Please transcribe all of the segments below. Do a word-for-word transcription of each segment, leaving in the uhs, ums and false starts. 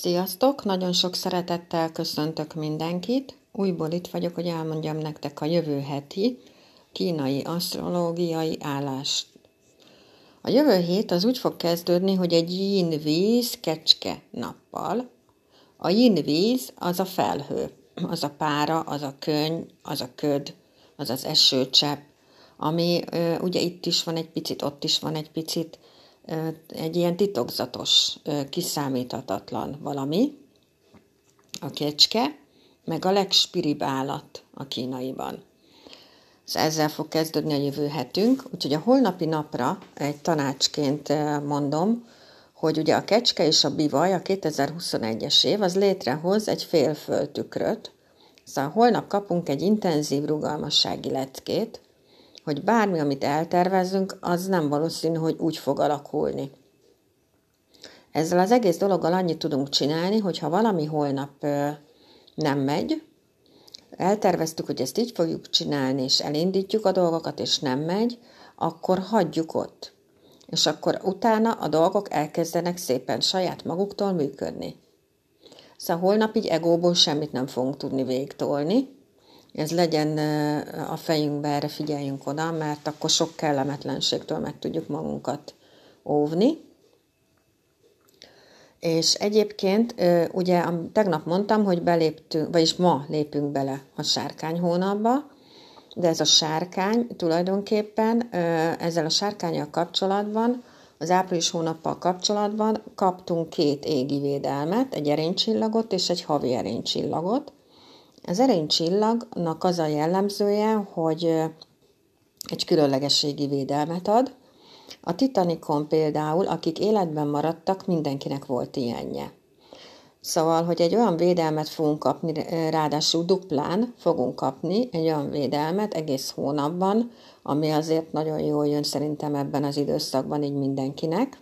Sziasztok! Nagyon sok szeretettel köszöntök mindenkit. Újból itt vagyok, hogy elmondjam nektek a jövő heti kínai asztrológiai állást. A jövő hét az úgy fog kezdődni, hogy egy yin víz kecske nappal. A yin víz az a felhő, az a pára, az a könny, az a köd, az az esőcsepp, ami ugye itt is van egy picit, ott is van egy picit, egy ilyen titokzatos, kiszámíthatatlan valami, a kecske, meg a legspiribb állat a kínaiban. Ezzel fog kezdődni a jövő hetünk, úgyhogy a holnapi napra egy tanácsként mondom, hogy ugye a kecske és a bivaj, a kétezer-huszonegyes év, az létrehoz egy félföldtükröt, szóval holnap kapunk egy intenzív rugalmassági leckét, hogy bármi, amit eltervezünk, az nem valószínű, hogy úgy fog alakulni. Ezzel az egész dologgal annyit tudunk csinálni, hogy ha valami holnap ö, nem megy, elterveztük, hogy ezt így fogjuk csinálni, és elindítjuk a dolgokat, és nem megy, akkor hagyjuk ott. És akkor utána a dolgok elkezdenek szépen saját maguktól működni. Szóval holnap így egóból semmit nem fogunk tudni végtolni. Ez legyen a fejünkbe, erre figyeljünk oda, mert akkor sok kellemetlenségtől meg tudjuk magunkat óvni. És egyébként, ugye tegnap mondtam, hogy beléptünk, vagyis ma lépünk bele a sárkány hónapba, de ez a sárkány tulajdonképpen ezzel a sárkánnyal kapcsolatban, az április hónappal kapcsolatban kaptunk két égi védelmet, egy erénycsillagot és egy havi erénycsillagot. Az erénycsillagnak az a jellemzője, hogy egy különlegességi védelmet ad. A Titanicon például, akik életben maradtak, mindenkinek volt ilyenje. Szóval, hogy egy olyan védelmet fogunk kapni, ráadásul duplán fogunk kapni egy olyan védelmet egész hónapban, ami azért nagyon jól jön szerintem ebben az időszakban így mindenkinek.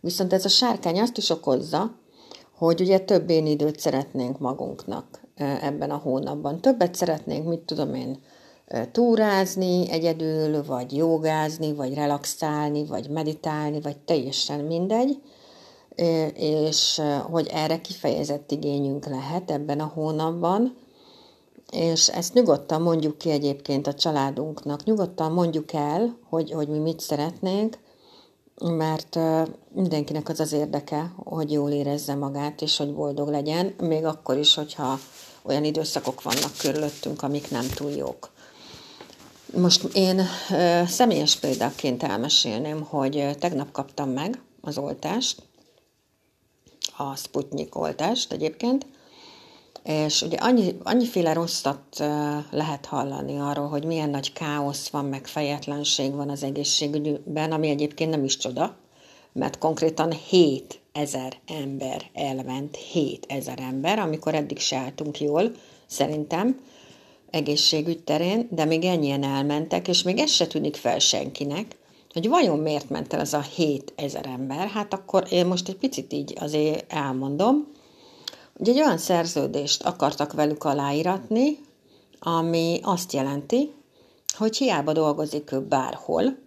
Viszont ez a sárkány azt is okozza, hogy ugye több én időt szeretnénk magunknak ebben a hónapban. Többet szeretnénk, mit tudom én, túrázni egyedül, vagy jogázni, vagy relaxálni, vagy meditálni, vagy teljesen mindegy, és hogy erre kifejezett igényünk lehet ebben a hónapban, és ezt nyugodtan mondjuk ki egyébként a családunknak, nyugodtan mondjuk el, hogy, hogy mi mit szeretnénk, mert mindenkinek az az érdeke, hogy jól érezze magát, és hogy boldog legyen, még akkor is, hogyha olyan időszakok vannak körülöttünk, amik nem túl jók. Most én személyes példaként elmesélném, hogy tegnap kaptam meg az oltást, a Sputnik oltást egyébként, és ugye annyi, annyiféle rosszat lehet hallani arról, hogy milyen nagy káosz van, meg fejetlenség van az egészségügyben, ami egyébként nem is csoda, mert konkrétan hétezer ember elment, hétezer ember, amikor eddig se álltunk jól, szerintem, egészségügy terén, de még ennyien elmentek, és még ez se tűnik fel senkinek, hogy vajon miért ment el ez a hétezer ember, hát akkor én most egy picit így azért elmondom. Ugye egy olyan szerződést akartak velük aláíratni, ami azt jelenti, hogy hiába dolgozik ő bárhol,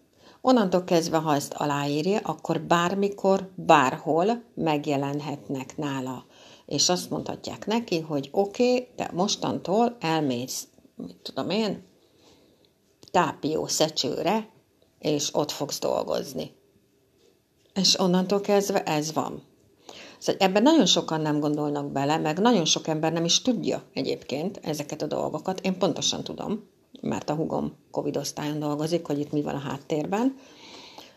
onnantól kezdve, ha ezt aláírja, akkor bármikor, bárhol megjelenhetnek nála. És azt mondhatják neki, hogy oké, okay, te mostantól elmész, mit tudom én, Tápió Szecsőre, és ott fogsz dolgozni. És onnantól kezdve ez van. Szóval ebben nagyon sokan nem gondolnak bele, meg nagyon sok ember nem is tudja egyébként ezeket a dolgokat. Én pontosan tudom, mert a húgom Covid osztályon dolgozik, hogy itt mi van a háttérben.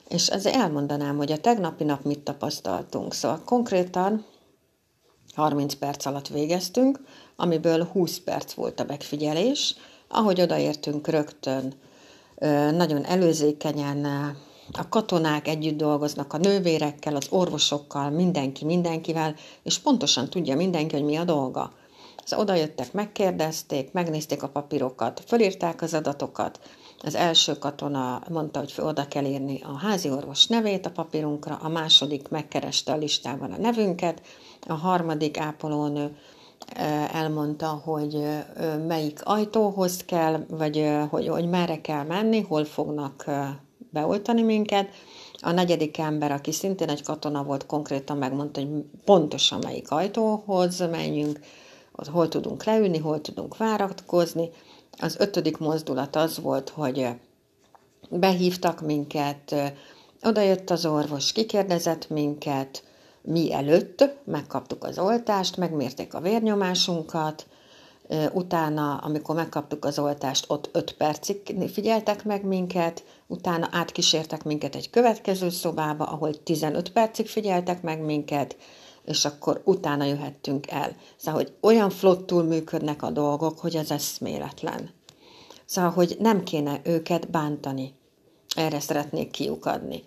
És ezért elmondanám, hogy a tegnapi nap mit tapasztaltunk. Szóval konkrétan harminc perc alatt végeztünk, amiből húsz perc volt a megfigyelés. Ahogy odaértünk rögtön, nagyon előzékenyen, a katonák együtt dolgoznak a nővérekkel, az orvosokkal, mindenki, mindenkivel, és pontosan tudja mindenki, hogy mi a dolga. Szóval odajöttek, megkérdezték, megnézték a papírokat, fölírták az adatokat. Az első katona mondta, hogy oda kell írni a házi orvos nevét a papírunkra, a második megkereste a listában a nevünket, a harmadik ápolónő elmondta, hogy melyik ajtóhoz kell, vagy hogy, hogy merre kell menni, hol fognak beoltani minket, A negyedik ember, aki szintén egy katona volt, konkrétan megmondta, hogy pontosan melyik ajtóhoz menjünk, hol tudunk leülni, hol tudunk várakozni. Az ötödik mozdulat az volt, hogy behívtak minket, odajött az orvos, kikérdezett minket, mi előtt megkaptuk az oltást, megmérték a vérnyomásunkat, utána, amikor megkaptuk az oltást, ott öt percig figyeltek meg minket, utána átkísértek minket egy következő szobába, ahol tizenöt percig figyeltek meg minket, és akkor utána jöhettünk el. Szóval, hogy olyan flottul működnek a dolgok, hogy az eszméletlen. Szóval, hogy nem kéne őket bántani. Erre szeretnék kiukadni.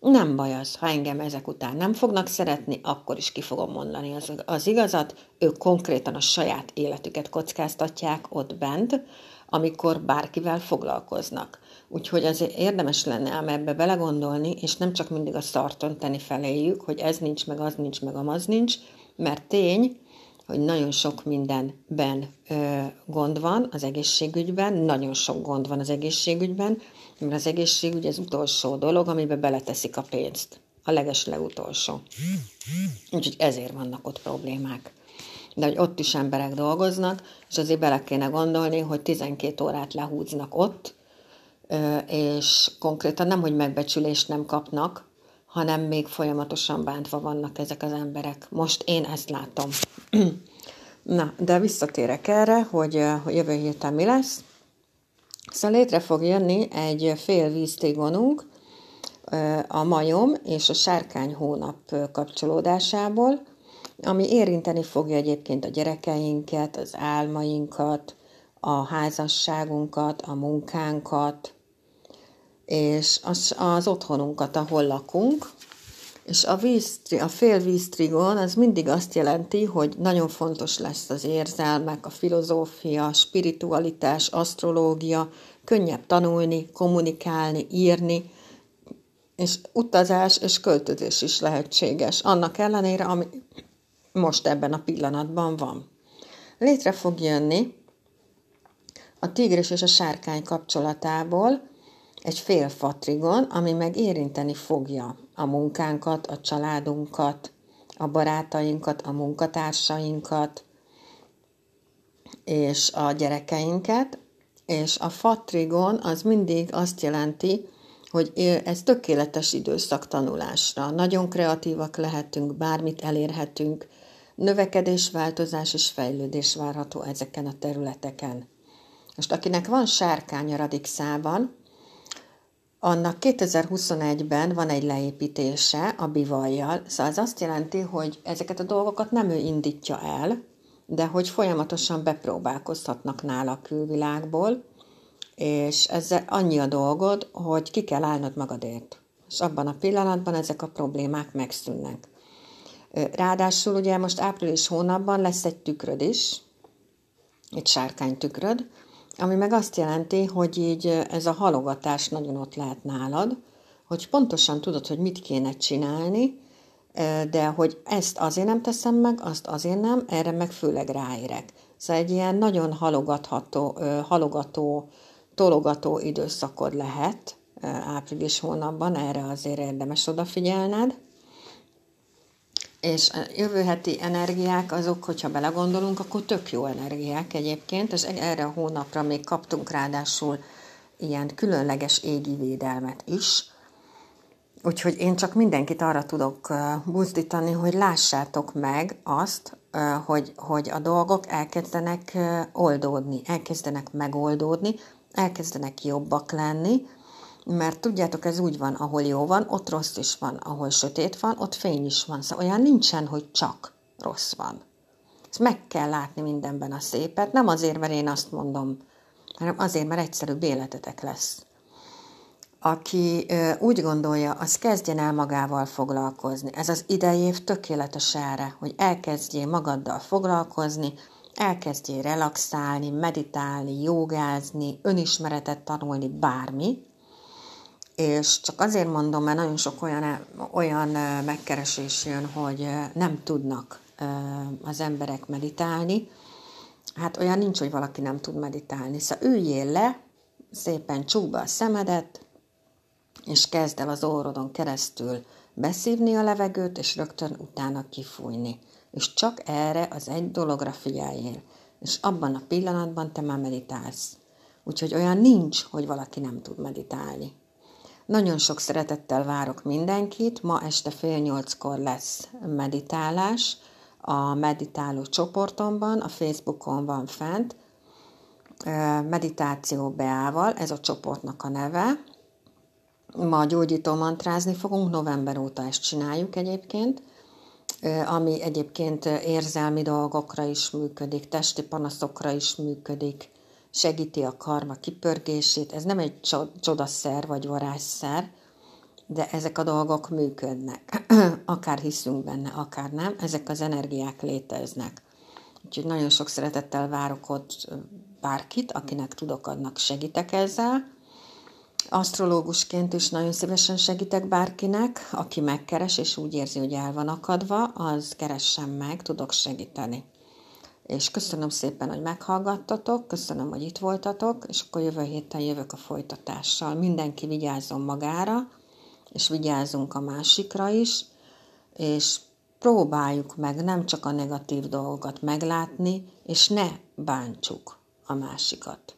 Nem baj az, ha engem ezek után nem fognak szeretni, akkor is ki fogom mondani az, az igazat. Ők konkrétan a saját életüket kockáztatják ott bent, amikor bárkivel foglalkoznak. Úgyhogy azért érdemes lenne ám ebbe belegondolni, és nem csak mindig a szarton tenni feléjük, hogy ez nincs, meg az nincs, meg amaz nincs, mert tény, hogy nagyon sok mindenben ö, gond van az egészségügyben, nagyon sok gond van az egészségügyben, mert az egészségügy az utolsó dolog, amiben beleteszik a pénzt. A legeslegutolsó. Úgyhogy ezért vannak ott problémák. De hogy ott is emberek dolgoznak, és azért bele kéne gondolni, hogy tizenkét órát lehúznak ott, és konkrétan nem, hogy megbecsülést nem kapnak, hanem még folyamatosan bántva vannak ezek az emberek. Most én ezt látom. Na, de visszatérek erre, hogy jövő héten mi lesz. Szóval létre fog jönni egy fél víztégonunk a majom és a sárkány hónap kapcsolódásából, ami érinteni fogja egyébként a gyerekeinket, az álmainkat, a házasságunkat, a munkánkat, és az, az otthonunkat, ahol lakunk. És a, víz, a fél víztrigon az mindig azt jelenti, hogy nagyon fontos lesz az érzelmek, a filozófia, spiritualitás, asztrológia, könnyebb tanulni, kommunikálni, írni, és utazás és költözés is lehetséges, annak ellenére, ami most ebben a pillanatban van. Létre fog jönni a tigris és a sárkány kapcsolatából egy félfatrigon, ami meg érinteni fogja a munkánkat, a családunkat, a barátainkat, a munkatársainkat, és a gyerekeinket, és a fatrigon az mindig azt jelenti, hogy ez tökéletes időszak tanulásra. Nagyon kreatívak lehetünk, bármit elérhetünk, növekedés, változás és fejlődés várható ezeken a területeken. Most akinek van sárkány a radikszában, annak kétezer-huszonegyben van egy leépítése a bivajjal, szóval az azt jelenti, hogy ezeket a dolgokat nem ő indítja el, de hogy folyamatosan bepróbálkozhatnak nála a külvilágból, és ezzel annyi a dolgod, hogy ki kell állnod magadért. És abban a pillanatban ezek a problémák megszűnnek. Ráadásul ugye most április hónapban lesz egy tükröd is, egy sárkány tükröd, ami meg azt jelenti, hogy így ez a halogatás nagyon ott lehet nálad, hogy pontosan tudod, hogy mit kéne csinálni, de hogy ezt azért nem teszem meg, azt azért nem, erre meg főleg ráérek. Szóval egy ilyen nagyon halogatható, halogató, tologató időszakod lehet április hónapban, erre azért érdemes odafigyelned. És a jövő heti energiák azok, hogyha belegondolunk, akkor tök jó energiák egyébként, és erre a hónapra még kaptunk ráadásul ilyen különleges égi védelmet is. Úgyhogy én csak mindenkit arra tudok buzdítani, hogy lássátok meg azt, hogy, hogy a dolgok elkezdenek oldódni, elkezdenek megoldódni, elkezdenek jobbak lenni, mert tudjátok, ez úgy van, ahol jó van, ott rossz is van, ahol sötét van, ott fény is van. Szóval olyan nincsen, hogy csak rossz van. Ezt meg kell látni mindenben a szépet, nem azért, mert én azt mondom, hanem azért, mert egyszerűbb életetek lesz. Aki ö, úgy gondolja, az kezdjen el magával foglalkozni. Ez az idei év tökéletes erre, hogy elkezdjél magaddal foglalkozni, elkezdjél relaxálni, meditálni, jogázni, önismeretet tanulni, bármi. És csak azért mondom, mert nagyon sok olyan, olyan megkeresés jön, hogy nem tudnak az emberek meditálni. Hát olyan nincs, hogy valaki nem tud meditálni. Szóval üljél le, szépen csukd be a szemedet, és kezd el az orrodon keresztül beszívni a levegőt, és rögtön utána kifújni. És csak erre az egy dologra figyeljél, és abban a pillanatban te már meditálsz. Úgyhogy olyan nincs, hogy valaki nem tud meditálni. Nagyon sok szeretettel várok mindenkit, ma este fél nyolckor lesz meditálás a meditáló csoportomban, a Facebookon van fent, Meditáció Beával, ez a csoportnak a neve. Ma gyógyító mantrázni fogunk, november óta ezt csináljuk egyébként, ami egyébként érzelmi dolgokra is működik, testi panaszokra is működik, segíti a karma kipörgését. Ez nem egy csodaszer vagy varázsszer, de ezek a dolgok működnek. Akár hiszünk benne, akár nem, ezek az energiák léteznek. Úgyhogy nagyon sok szeretettel várok ott bárkit, akinek tudok, annak segítek ezzel. Asztrológusként is nagyon szívesen segítek bárkinek, aki megkeres, és úgy érzi, hogy el van akadva, az keressen meg, tudok segíteni. És köszönöm szépen, hogy meghallgattatok, köszönöm, hogy itt voltatok, és akkor jövő héten jövök a folytatással. Mindenki vigyázzon magára, és vigyázzunk a másikra is, és próbáljuk meg nem csak a negatív dolgokat meglátni, és ne bántsuk a másikat.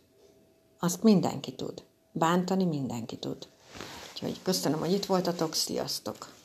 Azt mindenki tud. Bántani mindenki tud. Úgyhogy köszönöm, hogy itt voltatok, sziasztok!